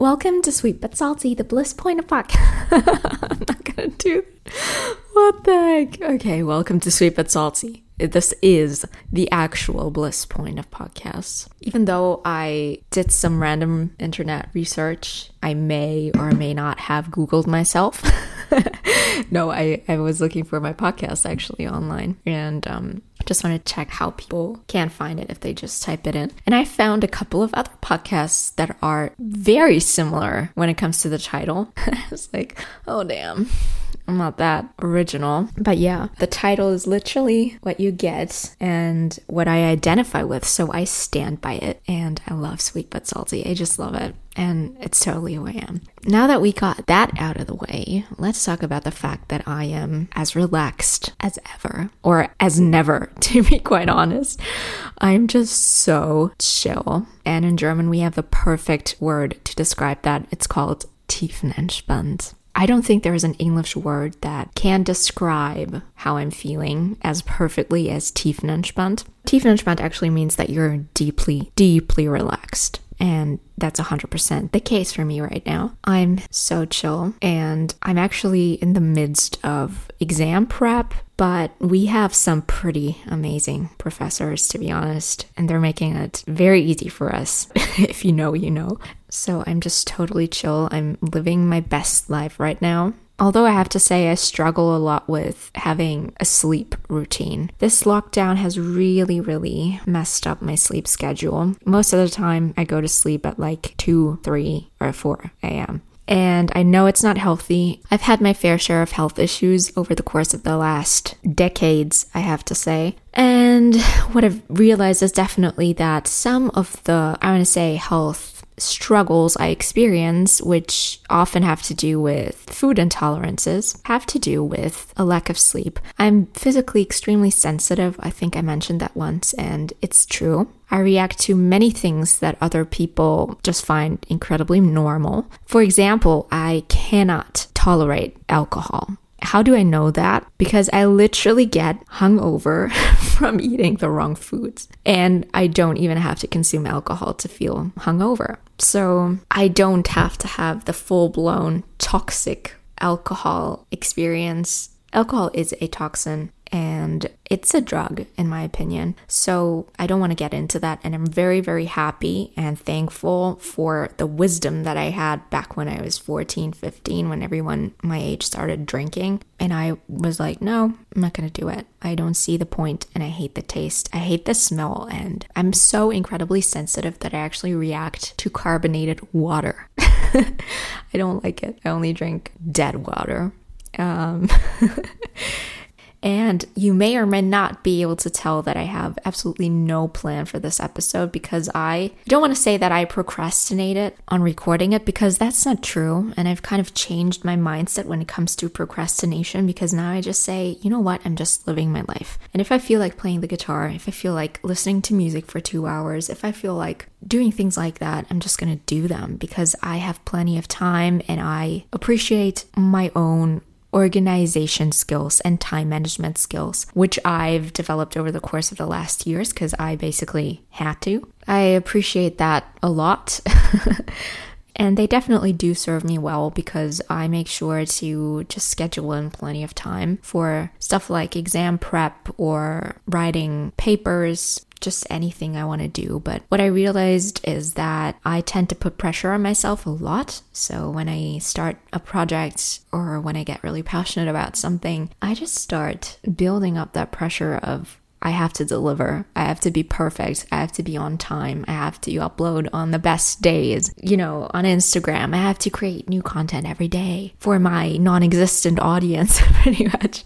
Welcome to Sweet But Salty, the Bliss Point of Podcast. I'm not going to do that. What the heck? Okay, welcome to Sweet But Salty. This is the actual Bliss Point of podcasts. Even though I did some random internet research, I may or may not have Googled myself. No, I was looking for my podcast actually online, and just want to check how people can find it if they just type it in. And I found a couple of other podcasts that are very similar when it comes to the title. I was like, oh damn, I'm not that original. But yeah, the title is literally what you get and what I identify with, so I stand by it. And I love Sweet But Salty. I just love it. And it's totally who I am. Now that we got that out of the way, let's talk about the fact that I am as relaxed as ever, or as never, to be quite honest. I'm just so chill. And in German, we have the perfect word to describe that. It's called tiefenentspannt. I don't think there is an English word that can describe how I'm feeling as perfectly as tiefenentspannt. Tiefenentspannt actually means that you're deeply, deeply relaxed. And that's 100% the case for me right now. I'm so chill, and I'm actually in the midst of exam prep, but we have some pretty amazing professors, to be honest, and they're making it very easy for us. If you know, you know. So I'm just totally chill. I'm living my best life right now. Although I have to say I struggle a lot with having a sleep routine. This lockdown has really, really messed up my sleep schedule. Most of the time I go to sleep at like 2, 3, or 4 a.m. And I know it's not healthy. I've had my fair share of health issues over the course of the last decades, I have to say. And what I've realized is definitely that some of the, I want to say, health struggles I experience, which often have to do with food intolerances, have to do with a lack of sleep. I'm physically extremely sensitive. I think I mentioned that once, and it's true. I react to many things that other people just find incredibly normal. For example, I cannot tolerate alcohol. How do I know that? Because I literally get hungover from eating the wrong foods. And I don't even have to consume alcohol to feel hungover. So I don't have to have the full-blown toxic alcohol experience. Alcohol is a toxin, and it's a drug, in my opinion. So I don't want to get into that. And I'm very, very happy and thankful for the wisdom that I had back when I was 14, 15, when everyone my age started drinking. And I was like, no, I'm not going to do it. I don't see the point, and I hate the taste. I hate the smell. And I'm so incredibly sensitive that I actually react to carbonated water. I don't like it. I only drink dead water. And you may or may not be able to tell that I have absolutely no plan for this episode, because I don't want to say that I procrastinated on recording it, because that's not true. And I've kind of changed my mindset when it comes to procrastination, because now I just say, you know what, I'm just living my life. And if I feel like playing the guitar, if I feel like listening to music for 2 hours, if I feel like doing things like that, I'm just going to do them, because I have plenty of time and I appreciate my own organization skills and time management skills, which I've developed over the course of the last years, because I basically had to. I appreciate that a lot. And they definitely do serve me well, because I make sure to just schedule in plenty of time for stuff like exam prep or writing papers, just anything I want to do. But what I realized is that I tend to put pressure on myself a lot. So when I start a project, or when I get really passionate about something, I just start building up that pressure of, I have to deliver. I have to be perfect. I have to be on time. I have to upload on the best days, you know, on Instagram. I have to create new content every day for my non-existent audience, pretty much.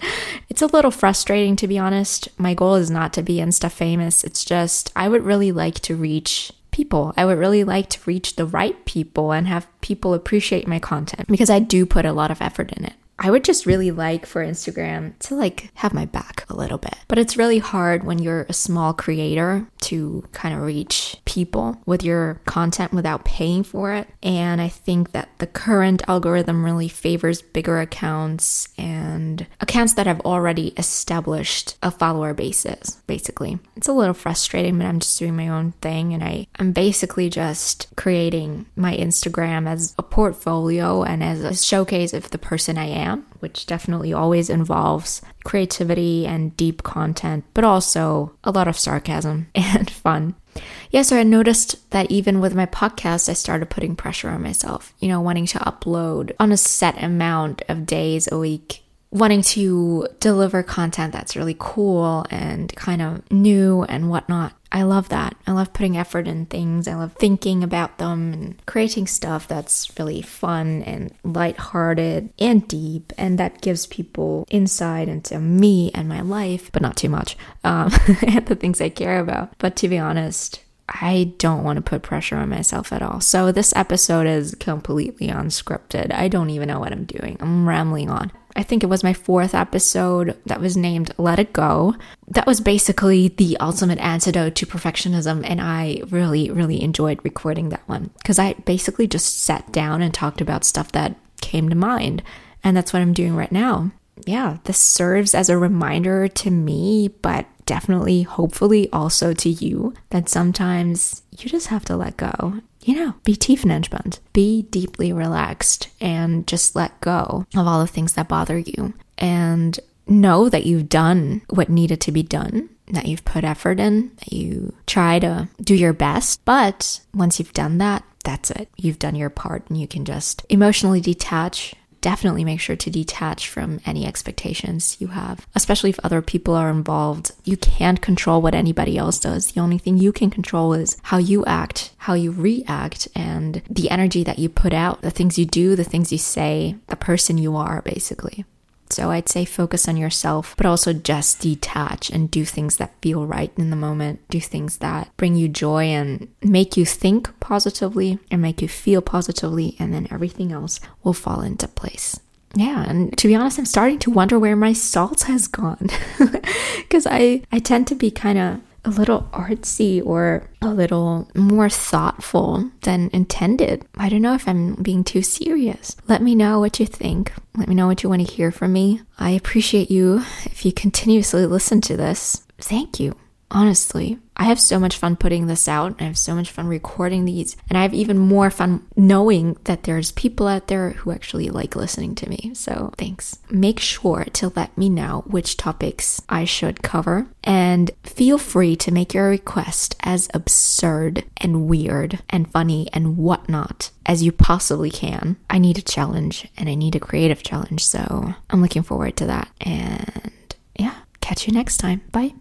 It's a little frustrating, to be honest. My goal is not to be Insta famous. It's just, I would really like to reach people. I would really like to reach the right people and have people appreciate my content, because I do put a lot of effort in it. I would just really like for Instagram to like have my back a little bit. But it's really hard when you're a small creator to kind of reach people with your content without paying for it. And I think that the current algorithm really favors bigger accounts and accounts that have already established a follower basis, basically. It's a little frustrating, but I'm just doing my own thing. And I'm basically just creating my Instagram as a portfolio and as a showcase of the person I am, which definitely always involves creativity and deep content, but also a lot of sarcasm and fun. Yeah, so I noticed that even with my podcast, I started putting pressure on myself, you know, wanting to upload on a set amount of days a week, wanting to deliver content that's really cool and kind of new and whatnot. I love that. I love putting effort in things. I love thinking about them and creating stuff that's really fun and lighthearted and deep, and that gives people insight into me and my life, but not too much, and the things I care about. But to be honest, I don't want to put pressure on myself at all. So this episode is completely unscripted. I don't even know what I'm doing. I'm rambling on. I think it was my 4th episode that was named Let It Go. That was basically the ultimate antidote to perfectionism, and I really, really enjoyed recording that one because I basically just sat down and talked about stuff that came to mind, and that's what I'm doing right now. Yeah, this serves as a reminder to me, but definitely, hopefully also to you, that sometimes you just have to let go. You know, be tiefenentspannt, be deeply relaxed and just let go of all the things that bother you. And know that you've done what needed to be done, that you've put effort in, that you try to do your best. But once you've done that, that's it. You've done your part and you can just emotionally detach. Definitely make sure to detach from any expectations you have, especially if other people are involved. You can't control what anybody else does. The only thing you can control is how you act, how you react, and the energy that you put out, the things you do, the things you say, the person you are, basically. So I'd say focus on yourself, but also just detach and do things that feel right in the moment. Do things that bring you joy and make you think positively and make you feel positively, and then everything else will fall into place. Yeah, and to be honest, I'm starting to wonder where my salt has gone because I tend to be kind of a little artsy or a little more thoughtful than intended. I don't know if I'm being too serious. Let me know what you think. Let me know what you want to hear from me. I appreciate you if you continuously listen to this. Thank you. Honestly, I have so much fun putting this out. I have so much fun recording these. And I have even more fun knowing that there's people out there who actually like listening to me. So thanks. Make sure to let me know which topics I should cover. And feel free to make your request as absurd and weird and funny and whatnot as you possibly can. I need a challenge, and I need a creative challenge. So I'm looking forward to that. And yeah, catch you next time. Bye.